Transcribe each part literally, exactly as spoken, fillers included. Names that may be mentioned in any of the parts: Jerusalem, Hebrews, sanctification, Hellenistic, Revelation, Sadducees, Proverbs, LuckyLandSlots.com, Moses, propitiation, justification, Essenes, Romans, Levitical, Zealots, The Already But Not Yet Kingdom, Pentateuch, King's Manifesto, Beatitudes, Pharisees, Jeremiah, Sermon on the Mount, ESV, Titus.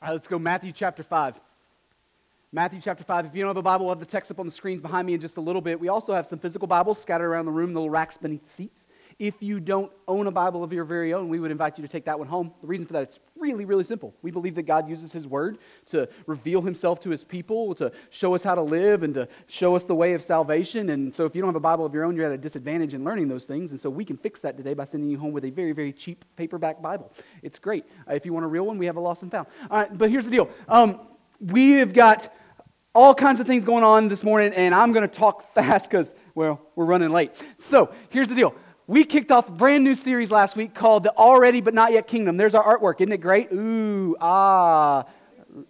All right, let's go Matthew chapter five. Matthew chapter five. If you don't have a Bible, we'll have the text up on the screens behind me in just a little bit. We also have some physical Bibles scattered around the room, little racks beneath the seats. If you don't own a Bible of your very own, we would invite you to take that one home. The reason for that, it's really, really simple. We believe that God uses His Word to reveal Himself to His people, to show us how to live, and to show us the way of salvation. And so if you don't have a Bible of your own, you're at a disadvantage in learning those things. And so we can fix that today by sending you home with a very, very cheap paperback Bible. It's great. Uh, if you want a real one, we have a Lost and Found. All right, but here's the deal. Um, we have got all kinds of things going on this morning, and I'm going to talk fast because, well, we're running late. So here's the deal. We kicked off a brand new series last week called The Already But Not Yet Kingdom. There's our artwork. Isn't it great? Ooh, ah,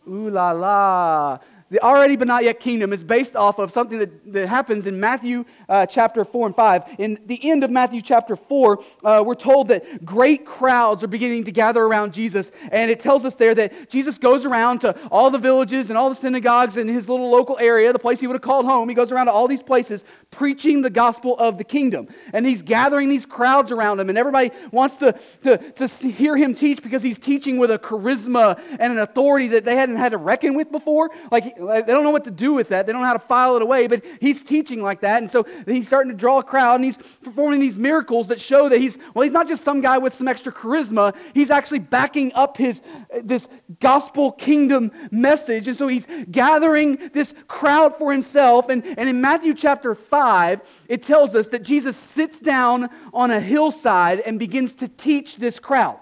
ooh la la. The Already But Not Yet Kingdom is based off of something that, that happens in Matthew uh, chapter four and five. In the end of Matthew chapter four, uh, we're told that great crowds are beginning to gather around Jesus. And it tells us there that Jesus goes around to all the villages and all the synagogues in his little local area, the place he would have called home. He goes around to all these places preaching the gospel of the kingdom. And he's gathering these crowds around him. And everybody wants to, to, to hear him teach because he's teaching with a charisma and an authority that they hadn't had to reckon with before. Like, they don't know what to do with that. They don't know how to file it away, but he's teaching like that. And so he's starting to draw a crowd, and he's performing these miracles that show that he's, well, he's not just some guy with some extra charisma. He's actually backing up his this gospel kingdom message. And so he's gathering this crowd for himself. And, and in Matthew chapter five, it tells us that Jesus sits down on a hillside and begins to teach this crowd.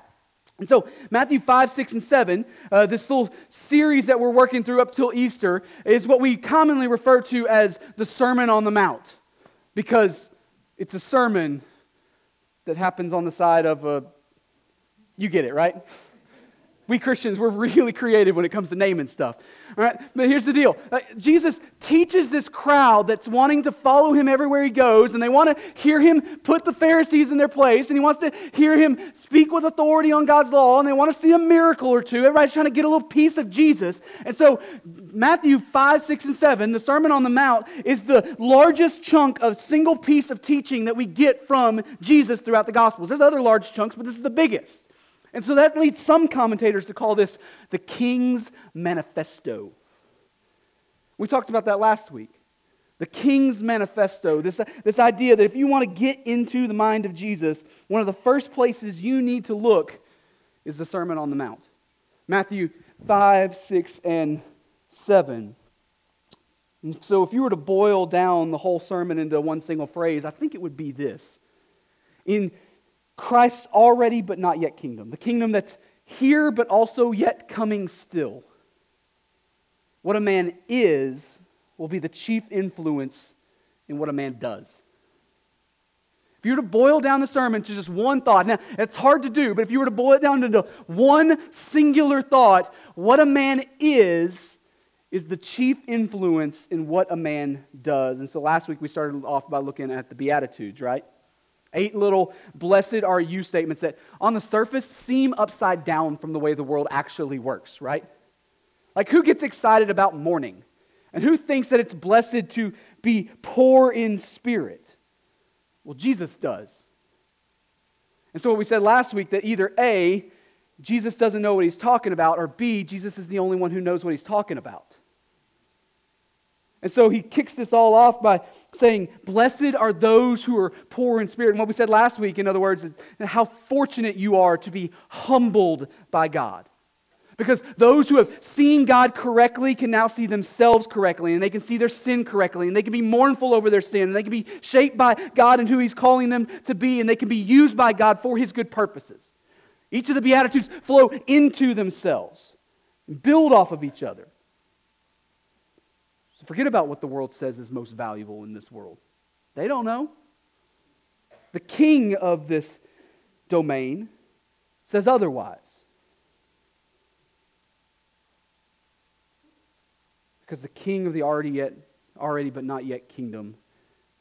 And so Matthew five, six, and seven, uh, this little series that we're working through up till Easter, is what we commonly refer to as the Sermon on the Mount, because it's a sermon that happens on the side of a, you get it, right? We Christians, we're really creative when it comes to naming stuff. All right, but here's the deal. Uh, Jesus teaches this crowd that's wanting to follow him everywhere he goes, and they want to hear him put the Pharisees in their place, and he wants to hear him speak with authority on God's law, and they want to see a miracle or two. Everybody's trying to get a little piece of Jesus. And so Matthew five, six, and seven, the Sermon on the Mount, is the largest chunk of single piece of teaching that we get from Jesus throughout the Gospels. There's other large chunks, but this is the biggest. And so that leads some commentators to call this the King's Manifesto. We talked about that last week. The King's Manifesto, this, this idea that if you want to get into the mind of Jesus, one of the first places you need to look is the Sermon on the Mount. Matthew five, six, and seven. And so if you were to boil down the whole sermon into one single phrase, I think it would be this. In Christ's already but not yet kingdom. The kingdom that's here but also yet coming still. What a man is will be the chief influence in what a man does. If you were to boil down the sermon to just one thought, now it's hard to do, but if you were to boil it down into one singular thought, what a man is is the chief influence in what a man does. And so last week we started off by looking at the Beatitudes, right? Eight little blessed are you statements that on the surface seem upside down from the way the world actually works, right? Like, who gets excited about mourning? And who thinks that it's blessed to be poor in spirit? Well, Jesus does. And so what we said last week, that either A, Jesus doesn't know what he's talking about, or B, Jesus is the only one who knows what he's talking about. And so he kicks this all off by saying, blessed are those who are poor in spirit. And what we said last week, in other words, is how fortunate you are to be humbled by God. Because those who have seen God correctly can now see themselves correctly, and they can see their sin correctly, and they can be mournful over their sin, and they can be shaped by God and who He's calling them to be, and they can be used by God for His good purposes. Each of the Beatitudes flow into themselves, build off of each other. Forget about what the world says is most valuable in this world. They don't know. The king of this domain says otherwise. Because the king of the already yet, already but not yet kingdom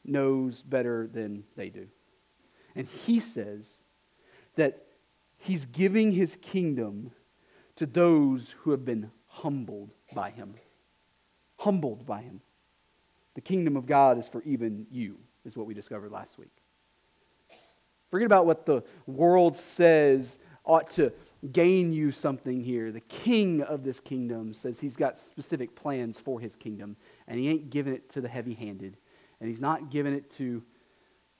knows better than they do. And he says that he's giving his kingdom to those who have been humbled by him. Humbled by him. The kingdom of God is for even you, is what we discovered last week. Forget about what the world says ought to gain you something here. The king of this kingdom says he's got specific plans for his kingdom, and he ain't giving it to the heavy-handed, and he's not giving it to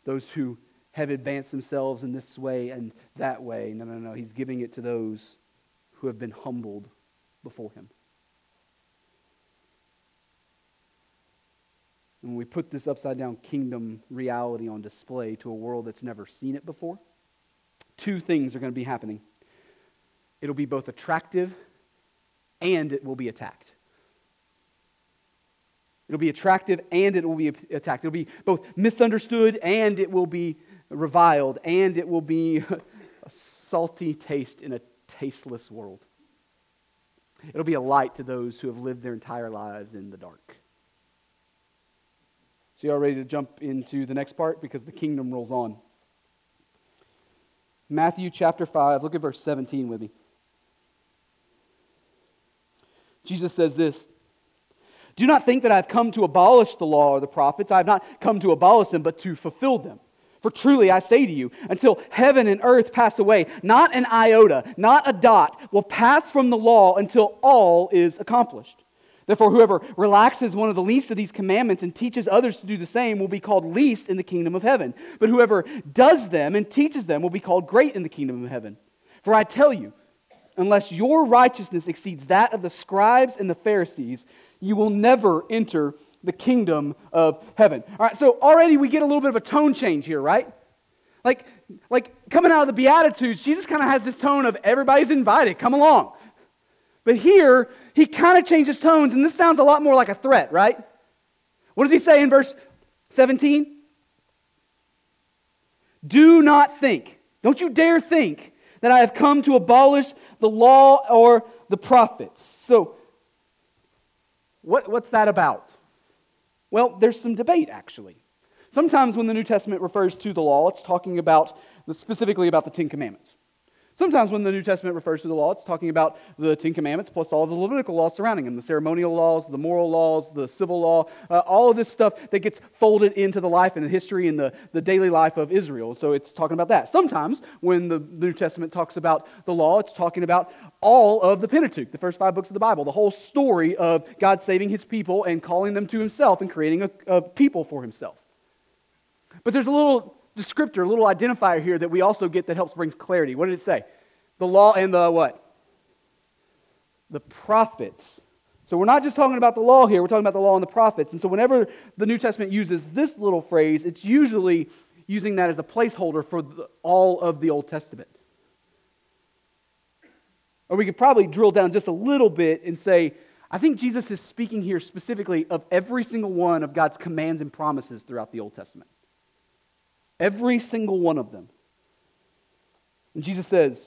those who have advanced themselves in this way and that way. No, no, no. He's giving it to those who have been humbled before him. And when we put this upside-down kingdom reality on display to a world that's never seen it before, two things are going to be happening. It'll be both attractive and it will be attacked. It'll be attractive and it will be attacked. It'll be both misunderstood and it will be reviled, and it will be a salty taste in a tasteless world. It'll be a light to those who have lived their entire lives in the dark. So y'all ready to jump into the next part? Because the kingdom rolls on. Matthew chapter five, look at verse seventeen with me. Jesus says this, "Do not think that I have come to abolish the law or the prophets. I have not come to abolish them, but to fulfill them. For truly I say to you, until heaven and earth pass away, not an iota, not a dot will pass from the law until all is accomplished. Therefore, whoever relaxes one of the least of these commandments and teaches others to do the same will be called least in the kingdom of heaven. But whoever does them and teaches them will be called great in the kingdom of heaven. For I tell you, unless your righteousness exceeds that of the scribes and the Pharisees, you will never enter the kingdom of heaven." All right, so already we get a little bit of a tone change here, right? Like, like coming out of the Beatitudes, Jesus kind of has this tone of everybody's invited, come along. But here, he kind of changes tones, and this sounds a lot more like a threat, right? What does he say in verse seventeen? "Do not think, don't you dare think, that I have come to abolish the law or the prophets." So, What, what's that about? Well, there's some debate, actually. Sometimes when the New Testament refers to the law, it's talking about specifically about the Ten Commandments. Sometimes when the New Testament refers to the law, it's talking about the Ten Commandments plus all the Levitical laws surrounding them, the ceremonial laws, the moral laws, the civil law, uh, all of this stuff that gets folded into the life and the history and the, the daily life of Israel. So it's talking about that. Sometimes when the New Testament talks about the law, it's talking about all of the Pentateuch, the first five books of the Bible, the whole story of God saving his people and calling them to himself and creating a, a people for himself. But there's a little descriptor, a little identifier here that we also get that helps brings clarity. What did it say? The law and the what? The prophets. So we're not just talking about the law here, we're talking about the law and the prophets. And so whenever the New Testament uses this little phrase, it's usually using that as a placeholder for the, all of the Old Testament. Or we could probably drill down just a little bit and say, I think Jesus is speaking here specifically of every single one of God's commands and promises throughout the Old Testament. Every single one of them. And Jesus says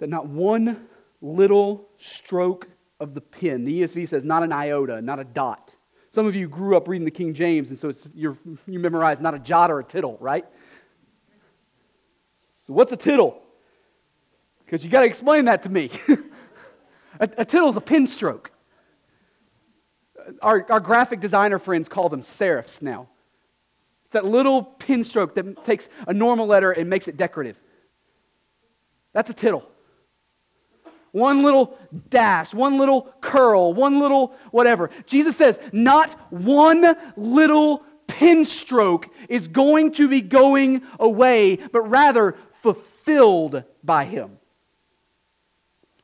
that not one little stroke of the pen, the E S V says not an iota, not a dot. Some of you grew up reading the King James, and so it's, you're, you memorize not a jot or a tittle, right? So what's a tittle? Because you got to explain that to me. a, a tittle is a pen stroke. Our, our graphic designer friends call them serifs now. It's that little pen stroke that takes a normal letter and makes it decorative. That's a tittle. One little dash, one little curl, one little whatever. Jesus says, not one little pen stroke is going to be going away, but rather fulfilled by him.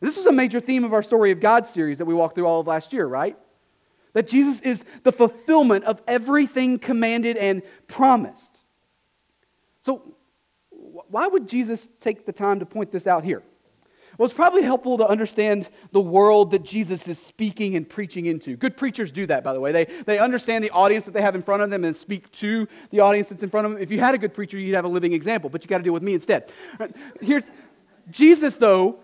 This is a major theme of our Story of God series that we walked through all of last year, right? That Jesus is the fulfillment of everything commanded and promised. So why would Jesus take the time to point this out here? Well, it's probably helpful to understand the world that Jesus is speaking and preaching into. Good preachers do that, by the way. They, they understand the audience that they have in front of them and speak to the audience that's in front of them. If you had a good preacher, you'd have a living example, but you got to deal with me instead. Here's Jesus, though,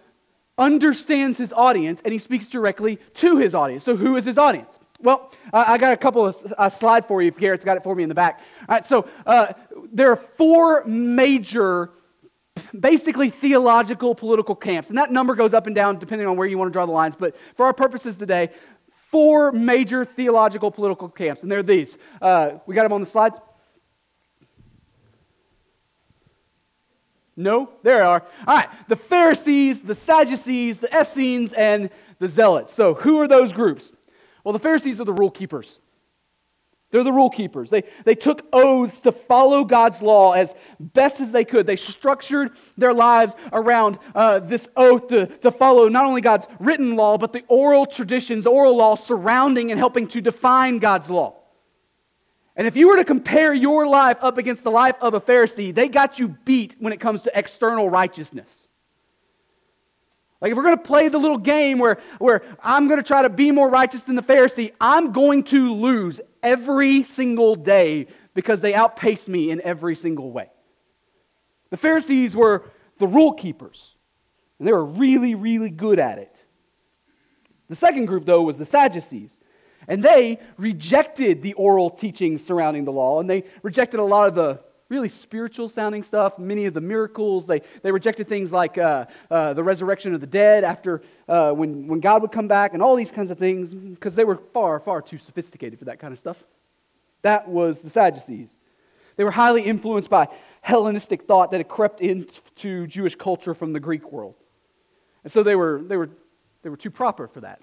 understands his audience, and he speaks directly to his audience. So who is his audience? Well, I got a couple of uh, slides for you. If Garrett's got it for me in the back. All right, so uh, there are four major, basically theological political camps, and that number goes up and down depending on where you want to draw the lines. But for our purposes today, four major theological political camps, and they're these. Uh, we got them on the slides. No, there are. All right, the Pharisees, the Sadducees, the Essenes, and the Zealots. So who are those groups? Well, the Pharisees are the rule keepers. They're the rule keepers. They, they took oaths to follow God's law as best as they could. They structured their lives around uh, this oath to, to follow not only God's written law, but the oral traditions, oral law surrounding and helping to define God's law. And if you were to compare your life up against the life of a Pharisee, they got you beat when it comes to external righteousness. Like if we're going to play the little game where, where I'm going to try to be more righteous than the Pharisee, I'm going to lose every single day because they outpaced me in every single way. The Pharisees were the rule keepers, and they were really, really good at it. The second group, though, was the Sadducees, and they rejected the oral teachings surrounding the law, and they rejected a lot of the really spiritual-sounding stuff, many of the miracles. They, they rejected things like uh, uh, the resurrection of the dead after uh, when, when God would come back and all these kinds of things because they were far, far too sophisticated for that kind of stuff. That was the Sadducees. They were highly influenced by Hellenistic thought that had crept into Jewish culture from the Greek world. And so they were, they were, they were too proper for that.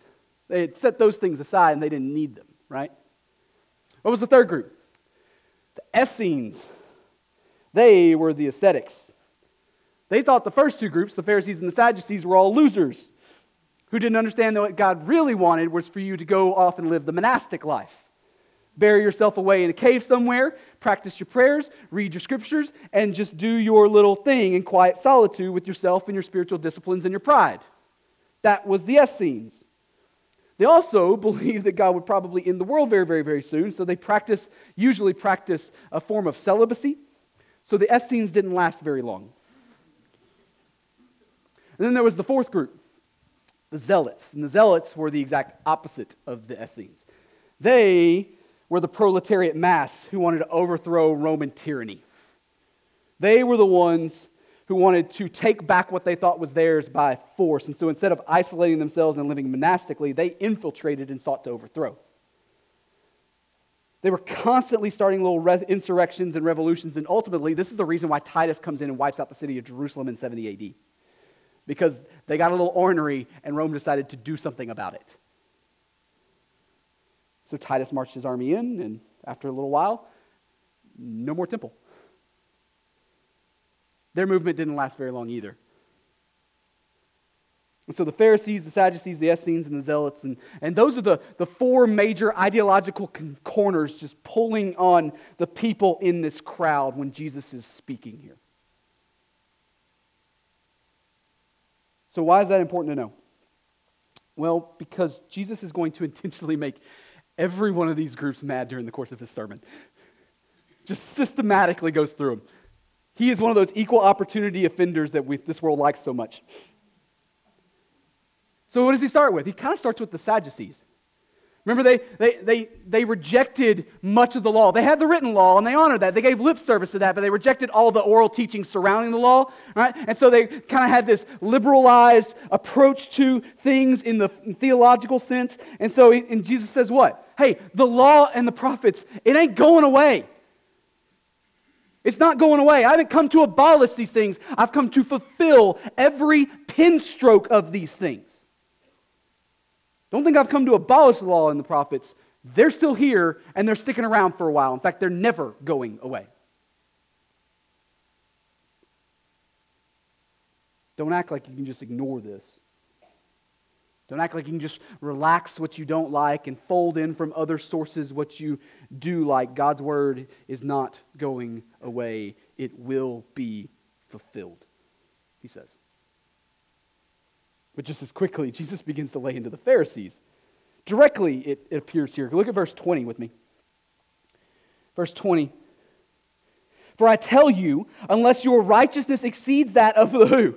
They had set those things aside and they didn't need them, right? What was the third group? The Essenes. They were the ascetics. They thought the first two groups, the Pharisees and the Sadducees, were all losers who didn't understand that what God really wanted was for you to go off and live the monastic life. Bury yourself away in a cave somewhere, practice your prayers, read your scriptures, and just do your little thing in quiet solitude with yourself and your spiritual disciplines and your pride. That was the Essenes. They also believed that God would probably end the world very, very, very soon, so they practice, usually practice a form of celibacy. So the Essenes didn't last very long. And then there was the fourth group, the Zealots. And the Zealots were the exact opposite of the Essenes. They were the proletariat mass who wanted to overthrow Roman tyranny. They were the ones who wanted to take back what they thought was theirs by force. And so instead of isolating themselves and living monastically, they infiltrated and sought to overthrow. They were constantly starting little re- insurrections and revolutions, and ultimately, this is the reason why Titus comes in and wipes out the city of Jerusalem in seventy A D, because they got a little ornery, and Rome decided to do something about it. So Titus marched his army in, and after a little while, no more temple. Their movement didn't last very long either. And so the Pharisees, the Sadducees, the Essenes, and the Zealots, and, and those are the, the four major ideological con- corners just pulling on the people in this crowd when Jesus is speaking here. So why is that important to know? Well, because Jesus is going to intentionally make every one of these groups mad during the course of his sermon. Just systematically goes through them. He is one of those equal opportunity offenders that we, this world likes so much. So what does he start with? He kind of starts with the Sadducees. Remember, they, they they they rejected much of the law. They had the written law, and they honored that. They gave lip service to that, but they rejected all the oral teachings surrounding the law, right? And so they kind of had this liberalized approach to things in the theological sense. And so he, and Jesus says what? Hey, the law and the prophets, it ain't going away. It's not going away. I haven't come to abolish these things. I've come to fulfill every pin stroke of these things. Don't think I've come to abolish the law and the prophets. They're still here, and they're sticking around for a while. In fact, they're never going away. Don't act like you can just ignore this. Don't act like you can just relax what you don't like and fold in from other sources what you do like. God's word is not going away. It will be fulfilled, he says. But just as quickly, Jesus begins to lay into the Pharisees. Directly, it, it appears here. Look at verse twenty with me. Verse twenty. For I tell you, unless your righteousness exceeds that of the who?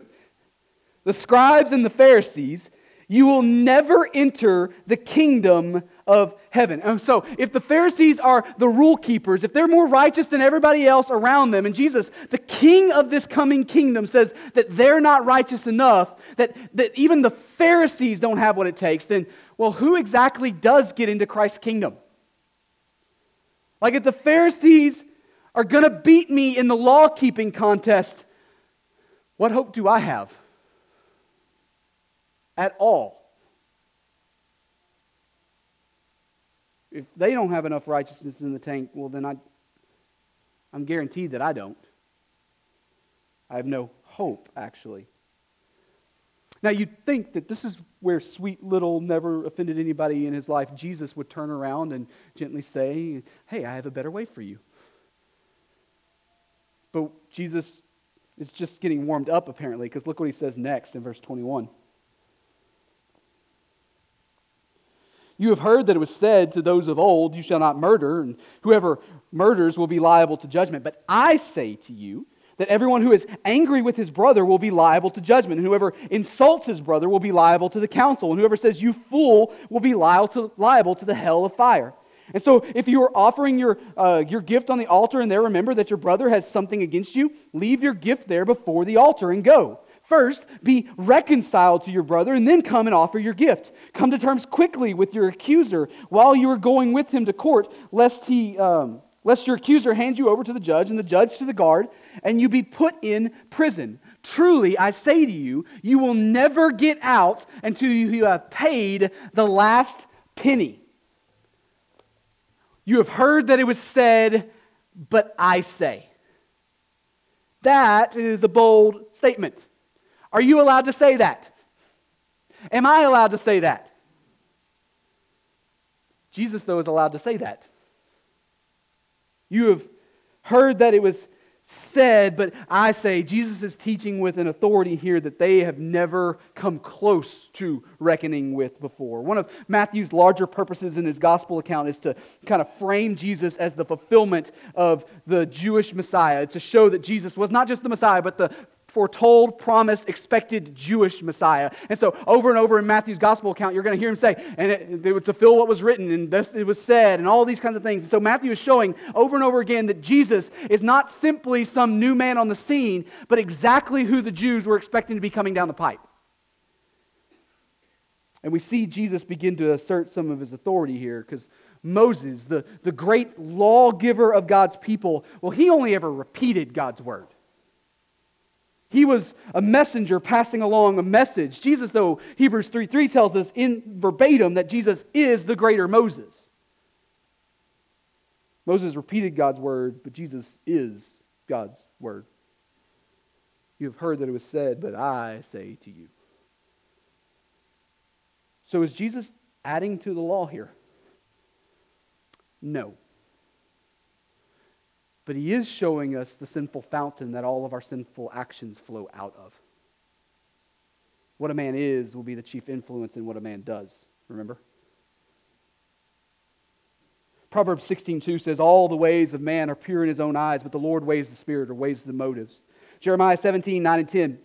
The scribes and the Pharisees, you will never enter the kingdom of heaven. And so if the Pharisees are the rule keepers, if they're more righteous than everybody else around them, and Jesus, the king of this coming kingdom, says that they're not righteous enough, that, that even the Pharisees don't have what it takes, then, well, who exactly does get into Christ's kingdom? Like if the Pharisees are going to beat me in the law-keeping contest, What hope do I have? At all. If they don't have enough righteousness in the tank, well then I, I'm guaranteed that I don't. I have no hope, actually. Now you'd think that this is where sweet little, never offended anybody in his life, Jesus would turn around and gently say, hey, I have a better way for you. But Jesus is just getting warmed up apparently, because look what he says next in verse twenty-one. You have heard that it was said to those of old, you shall not murder, and whoever murders will be liable to judgment. But I say to you that everyone who is angry with his brother will be liable to judgment, and whoever insults his brother will be liable to the council, and whoever says, you fool, will be liable to, liable to the hell of fire. And so if you are offering your, uh, your gift on the altar and there remember that your brother has something against you, leave your gift there before the altar and go. First, be reconciled to your brother, and then come and offer your gift. Come to terms quickly with your accuser while you are going with him to court, lest he, um, lest your accuser hand you over to the judge, and the judge to the guard, and you be put in prison. Truly, I say to you, you will never get out until you have paid the last penny. You have heard that it was said, but I say. That is a bold statement. Are you allowed to say that? Am I allowed to say that? Jesus, though, is allowed to say that. You have heard that it was said, but I say, Jesus is teaching with an authority here that they have never come close to reckoning with before. One of Matthew's larger purposes in his gospel account is to kind of frame Jesus as the fulfillment of the Jewish Messiah, to show that Jesus was not just the Messiah, but the foretold, promised, expected Jewish Messiah. And so over and over in Matthew's gospel account, you're going to hear him say, and it, it would fulfill what was written, and this, it was said, and all these kinds of things. And so Matthew is showing over and over again that Jesus is not simply some new man on the scene, but exactly who the Jews were expecting to be coming down the pipe. And we see Jesus begin to assert some of his authority here, because Moses, the, the great lawgiver of God's people, well, he only ever repeated God's word. He was a messenger passing along a message. Jesus, though, Hebrews three three tells us in verbatim that Jesus is the greater Moses. Moses repeated God's word, but Jesus is God's word. You have heard that it was said, but I say to you. So is Jesus adding to the law here? No. But he is showing us the sinful fountain that all of our sinful actions flow out of. What a man is will be the chief influence in what a man does, remember? Proverbs sixteen two says, all the ways of man are pure in his own eyes, but the Lord weighs the spirit, or weighs the motives. Jeremiah seventeen nine and ten,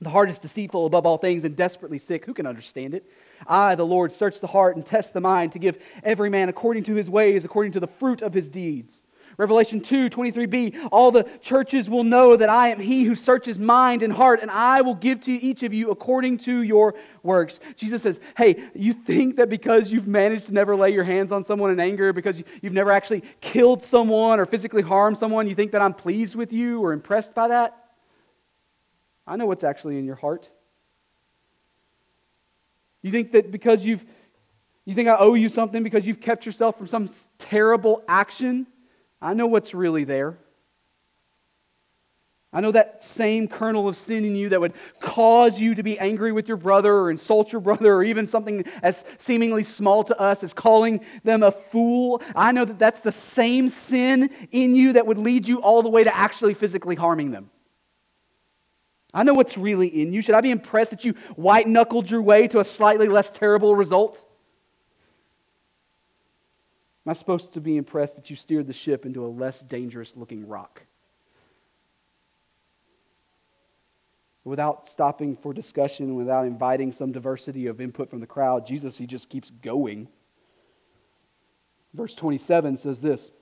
the heart is deceitful above all things and desperately sick. Who can understand it? I, the Lord, search the heart and test the mind to give every man according to his ways, according to the fruit of his deeds. Revelation two twenty-three b, all the churches will know that I am he who searches mind and heart, and I will give to each of you according to your works. Jesus says, hey, you think that because you've managed to never lay your hands on someone in anger, because you've never actually killed someone or physically harmed someone, you think that I'm pleased with you or impressed by that? I know what's actually in your heart. You think that because you've, you think I owe you something because you've kept yourself from some terrible action? I know what's really there. I know that same kernel of sin in you that would cause you to be angry with your brother or insult your brother, or even something as seemingly small to us as calling them a fool. I know that that's the same sin in you that would lead you all the way to actually physically harming them. I know what's really in you. Should I be impressed that you white-knuckled your way to a slightly less terrible result? Am I supposed to be impressed that you steered the ship into a less dangerous-looking rock? Without stopping for discussion, without inviting some diversity of input from the crowd, Jesus, he just keeps going. Verse twenty-seven says this,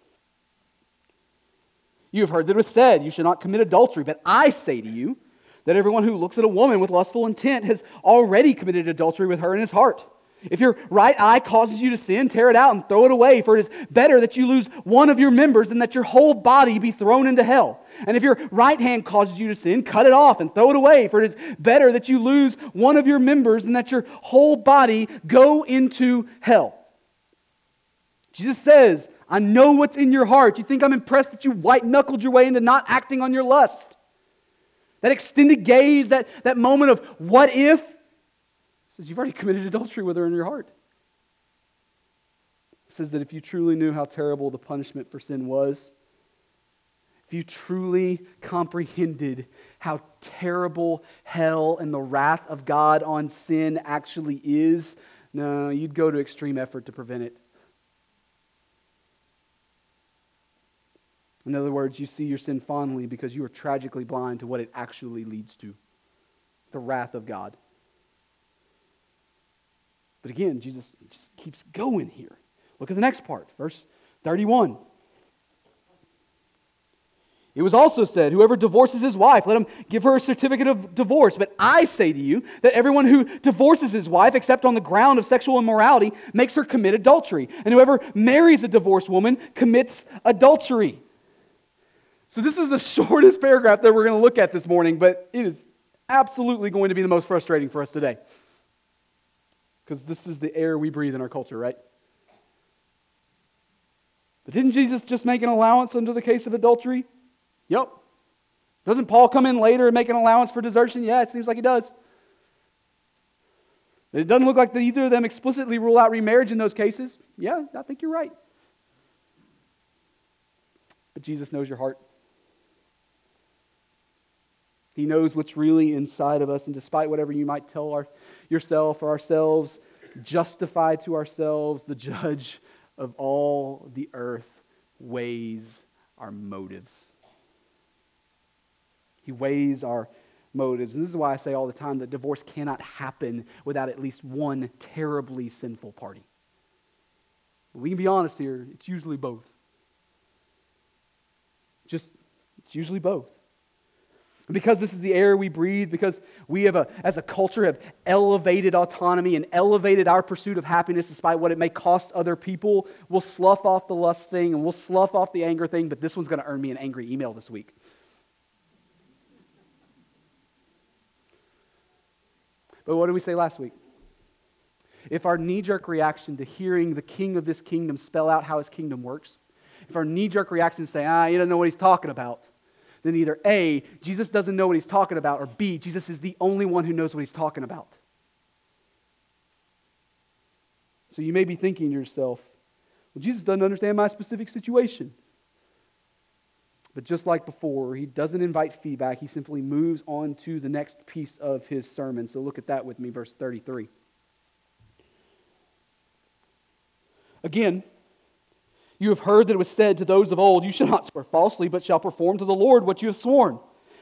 you have heard that it was said, you shall not commit adultery, but I say to you that everyone who looks at a woman with lustful intent has already committed adultery with her in his heart. If your right eye causes you to sin, tear it out and throw it away, for it is better that you lose one of your members than that your whole body be thrown into hell. And if your right hand causes you to sin, cut it off and throw it away, for it is better that you lose one of your members than that your whole body go into hell. Jesus says, I know what's in your heart. You think I'm impressed that you white-knuckled your way into not acting on your lust? That extended gaze, that, that moment of what if? Says you've already committed adultery with her in your heart. It says that if you truly knew how terrible the punishment for sin was, if you truly comprehended how terrible hell and the wrath of God on sin actually is, no, you'd go to extreme effort to prevent it. In other words, you see your sin fondly because you are tragically blind to what it actually leads to, the wrath of God. But again, Jesus just keeps going here. Look at the next part, verse thirty-one. It was also said, whoever divorces his wife, let him give her a certificate of divorce. But I say to you that everyone who divorces his wife, except on the ground of sexual immorality, makes her commit adultery. And whoever marries a divorced woman commits adultery. So this is the shortest paragraph that we're going to look at this morning, but it is absolutely going to be the most frustrating for us today. Because this is the air we breathe in our culture, right? But didn't Jesus just make an allowance under the case of adultery? Yep. Doesn't Paul come in later and make an allowance for desertion? Yeah, it seems like he does. It doesn't look like either of them explicitly rule out remarriage in those cases. Yeah, I think you're right. But Jesus knows your heart. He knows what's really inside of us, and despite whatever you might tell our, yourself or ourselves, justify to ourselves, the judge of all the earth weighs our motives. He weighs our motives. And this is why I say all the time that divorce cannot happen without at least one terribly sinful party. But we can be honest here, it's usually both. Just, it's usually both. Because this is the air we breathe, because we have, a, as a culture, have elevated autonomy and elevated our pursuit of happiness despite what it may cost other people, we'll slough off the lust thing and we'll slough off the anger thing, but this one's going to earn me an angry email this week. But what did we say last week? If our knee-jerk reaction to hearing the king of this kingdom spell out how his kingdom works, if our knee-jerk reaction is saying, ah, he doesn't know what he's talking about, then either A, Jesus doesn't know what he's talking about, or B, Jesus is the only one who knows what he's talking about. So you may be thinking to yourself, well, Jesus doesn't understand my specific situation. But just like before, he doesn't invite feedback. He simply moves on to the next piece of his sermon. So look at that with me, verse thirty-three. Again, you have heard that it was said to those of old, you shall not swear falsely, but shall perform to the Lord what you have sworn.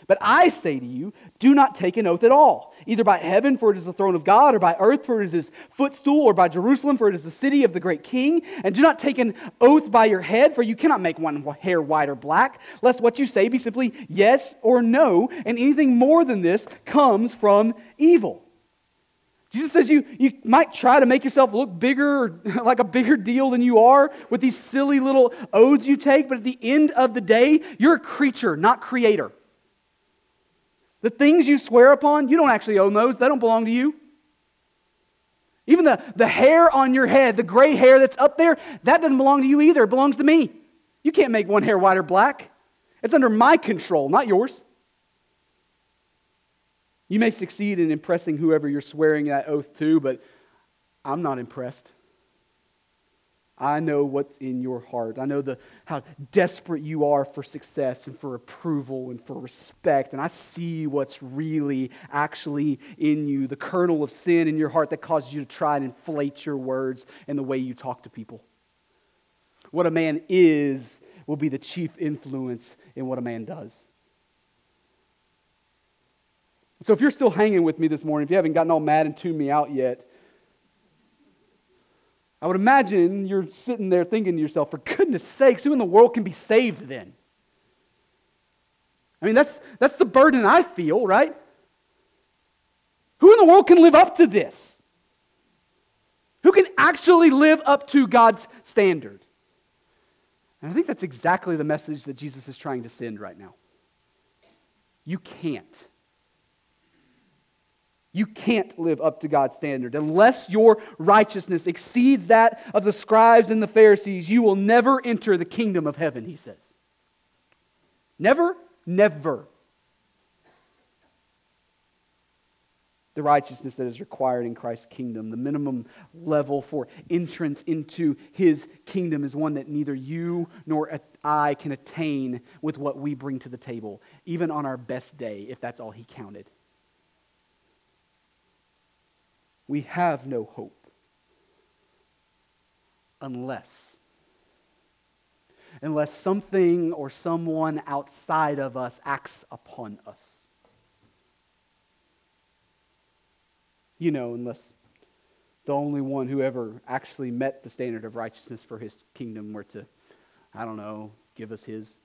But I say to you, do not take an oath at all, either by heaven, for it is the throne of God, or by earth, for it is his footstool, or by Jerusalem, for it is the city of the great king. And do not take an oath by your head, for you cannot make one hair white or black, lest what you say be simply yes or no, and anything more than this comes from evil. Jesus says you, you might try to make yourself look bigger, or like a bigger deal than you are with these silly little oaths you take, but at the end of the day, you're a creature, not creator. The things you swear upon, you don't actually own those. They don't belong to you. Even the, the hair on your head, the gray hair that's up there, that doesn't belong to you either. It belongs to me. You can't make one hair white or black. It's under my control, not yours. You may succeed in impressing whoever you're swearing that oath to, but I'm not impressed. I know what's in your heart. I know the how desperate you are for success and for approval and for respect. And I see what's really actually in you, the kernel of sin in your heart that causes you to try and inflate your words and the way you talk to people. What a man is will be the chief influence in what a man does. So if you're still hanging with me this morning, if you haven't gotten all mad and tuned me out yet, I would imagine you're sitting there thinking to yourself, for goodness sakes, who in the world can be saved then? I mean, that's, that's the burden I feel, right? Who in the world can live up to this? who can actually live up to God's standard. And I think that's exactly the message that Jesus is trying to send right now. You can't. You can't live up to God's standard. Unless your righteousness exceeds that of the scribes and the Pharisees, you will never enter the kingdom of heaven, he says. Never, never. The righteousness that is required in Christ's kingdom, the minimum level for entrance into his kingdom, is one that neither you nor I can attain with what we bring to the table, even on our best day, if that's all he counted. We have no hope unless, unless something or someone outside of us acts upon us. You know, unless the only one who ever actually met the standard of righteousness for his kingdom were to, I don't know, give us his.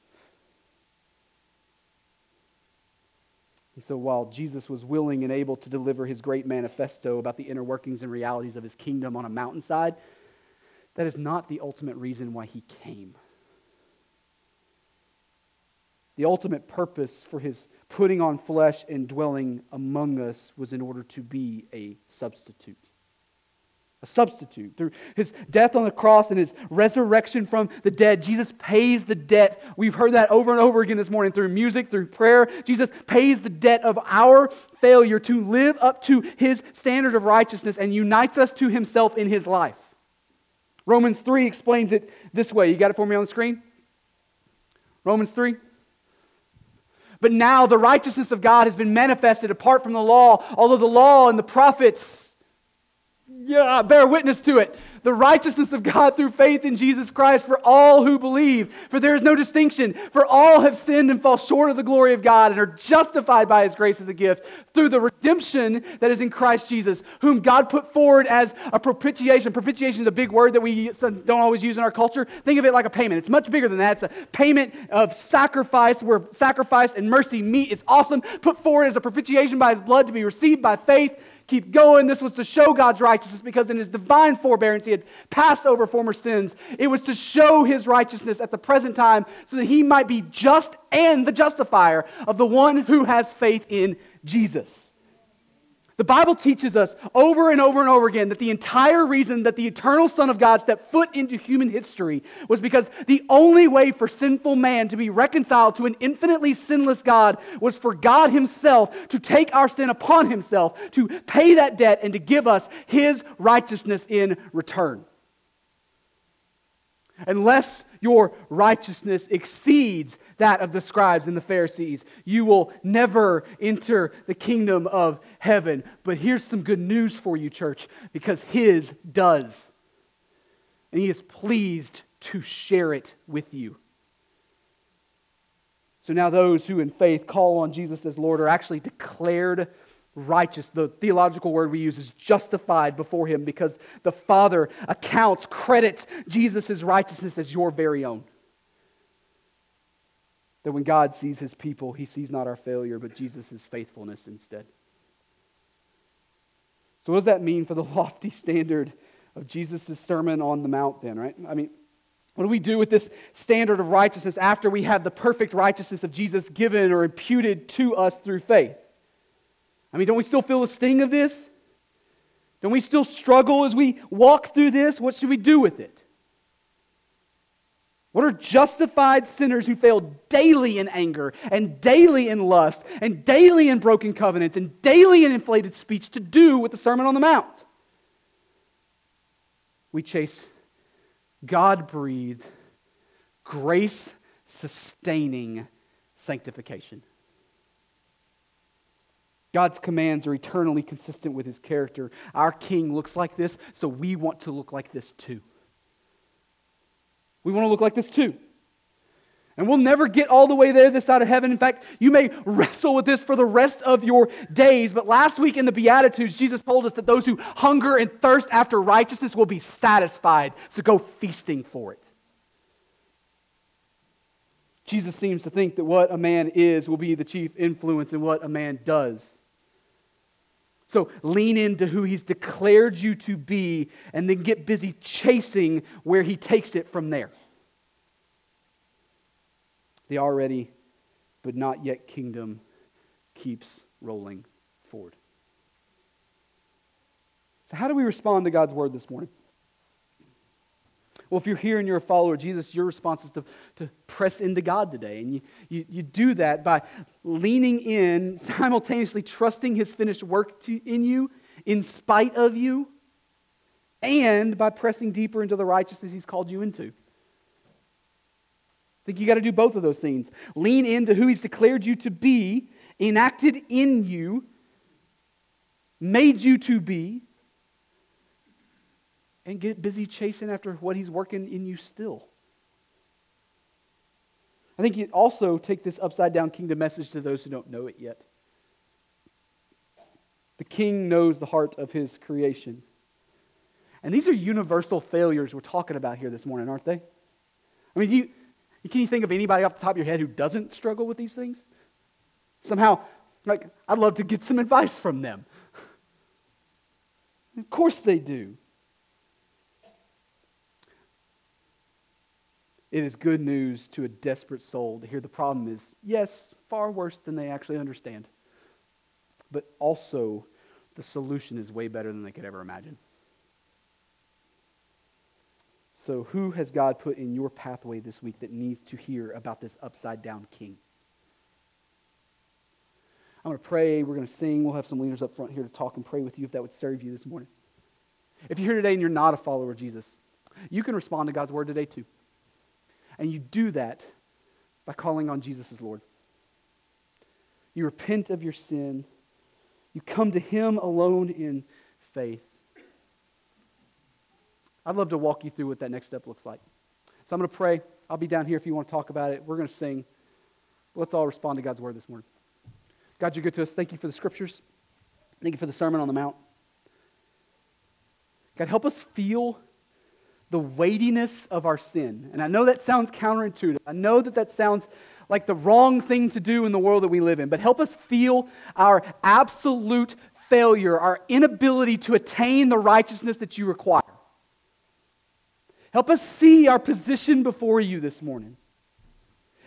And so while Jesus was willing and able to deliver his great manifesto about the inner workings and realities of his kingdom on a mountainside, that is not the ultimate reason why he came. The ultimate purpose for his putting on flesh and dwelling among us was in order to be a substitute. A substitute. Through his death on the cross and his resurrection from the dead, Jesus pays the debt. We've heard that over and over again this morning through music, through prayer. Jesus pays the debt of our failure to live up to his standard of righteousness and unites us to himself in his life. Romans three explains it this way. You got it for me on the screen? Romans three. But now the righteousness of God has been manifested apart from the law, although the law and the prophets yeah, bear witness to it. The righteousness of God through faith in Jesus Christ for all who believe. For there is no distinction, for all have sinned and fall short of the glory of God and are justified by his grace as a gift through the redemption that is in Christ Jesus, whom God put forward as a propitiation. Propitiation is a big word that we don't always use in our culture. Think of it like a payment. It's much bigger than that. It's a payment of sacrifice where sacrifice and mercy meet. It's awesome. Put forward as a propitiation by his blood to be received by faith. Keep going. This was to show God's righteousness because in his divine forbearance he had passed over former sins. It was to show his righteousness at the present time so that he might be just and the justifier of the one who has faith in Jesus. The Bible teaches us over and over and over again that the entire reason that the eternal Son of God stepped foot into human history was because the only way for sinful man to be reconciled to an infinitely sinless God was for God himself to take our sin upon himself, to pay that debt, and to give us his righteousness in return. Unless your righteousness exceeds that of the scribes and the Pharisees, you will never enter the kingdom of heaven. But here's some good news for you, church, because his does. And he is pleased to share it with you. So now those who in faith call on Jesus as Lord are actually declared righteous. The theological word we use is justified before him because the Father accounts, credits Jesus' righteousness as your very own. That when God sees his people, he sees not our failure, but Jesus' faithfulness instead. So what does that mean for the lofty standard of Jesus' Sermon on the Mount then, right? I mean, what do we do with this standard of righteousness after we have the perfect righteousness of Jesus given or imputed to us through faith? I mean, don't we still feel the sting of this? Don't we still struggle as we walk through this? What should we do with it? What are justified sinners who fail daily in anger and daily in lust and daily in broken covenants and daily in inflated speech to do with the Sermon on the Mount? We chase God-breathed, grace-sustaining sanctification. God's commands are eternally consistent with his character. Our King looks like this, so we want to look like this too. We want to look like this too. And we'll never get all the way there this side of heaven. In fact, you may wrestle with this for the rest of your days. But last week in the Beatitudes, Jesus told us that those who hunger and thirst after righteousness will be satisfied. So go feasting for it. Jesus seems to think that what a man is will be the chief influence in what a man does. So lean into who He's declared you to be and then get busy chasing where He takes it from there. The already but not yet kingdom keeps rolling forward. So how do we respond to God's word this morning? Well, if you're here and you're a follower of Jesus, your response is to, to press into God today. And you, you, you do that by leaning in, simultaneously trusting His finished work to, in you, in spite of you, and by pressing deeper into the righteousness He's called you into. I think you got to do both of those things. Lean into who He's declared you to be, enacted in you, made you to be, and get busy chasing after what He's working in you still. I think you also take this upside-down kingdom message to those who don't know it yet. The King knows the heart of His creation. And these are universal failures we're talking about here this morning, aren't they? I mean, do you, can you think of anybody off the top of your head who doesn't struggle with these things? Somehow, like, I'd love to get some advice from them. Of course they do. It is good news to a desperate soul to hear the problem is, yes, far worse than they actually understand. But also, the solution is way better than they could ever imagine. So who has God put in your pathway this week that needs to hear about this upside-down King? I'm going to pray. We're going to sing. We'll have some leaders up front here to talk and pray with you if that would serve you this morning. If you're here today and you're not a follower of Jesus, you can respond to God's word today too. And you do that by calling on Jesus as Lord. You repent of your sin. You come to Him alone in faith. I'd love to walk you through what that next step looks like. So I'm going to pray. I'll be down here if you want to talk about it. We're going to sing. Let's all respond to God's word this morning. God, you're good to us. Thank you for the scriptures. Thank you for the Sermon on the Mount. God, help us feel the weightiness of our sin. And I know that sounds counterintuitive. I know that that sounds like the wrong thing to do in the world that we live in. But help us feel our absolute failure, our inability to attain the righteousness that you require. Help us see our position before you this morning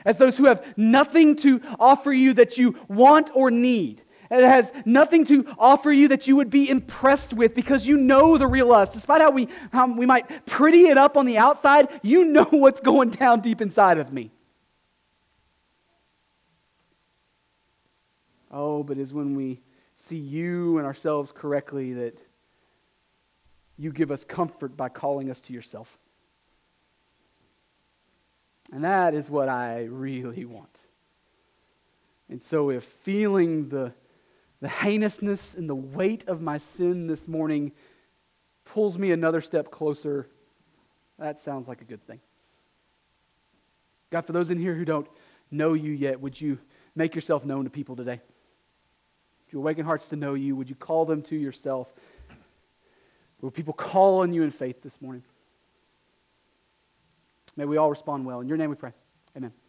as those who have nothing to offer you that you want or need. It has nothing to offer you that you would be impressed with because you know the real us. Despite how we, how we might pretty it up on the outside, you know what's going down deep inside of me. Oh, but it's when we see you and ourselves correctly that you give us comfort by calling us to yourself. And that is what I really want. And so if feeling the The heinousness and the weight of my sin this morning pulls me another step closer, that sounds like a good thing. God, for those in here who don't know you yet, would you make yourself known to people today? Would you awaken hearts to know you? Would you call them to yourself? Will people call on you in faith this morning? May we all respond well. In your name we pray. Amen.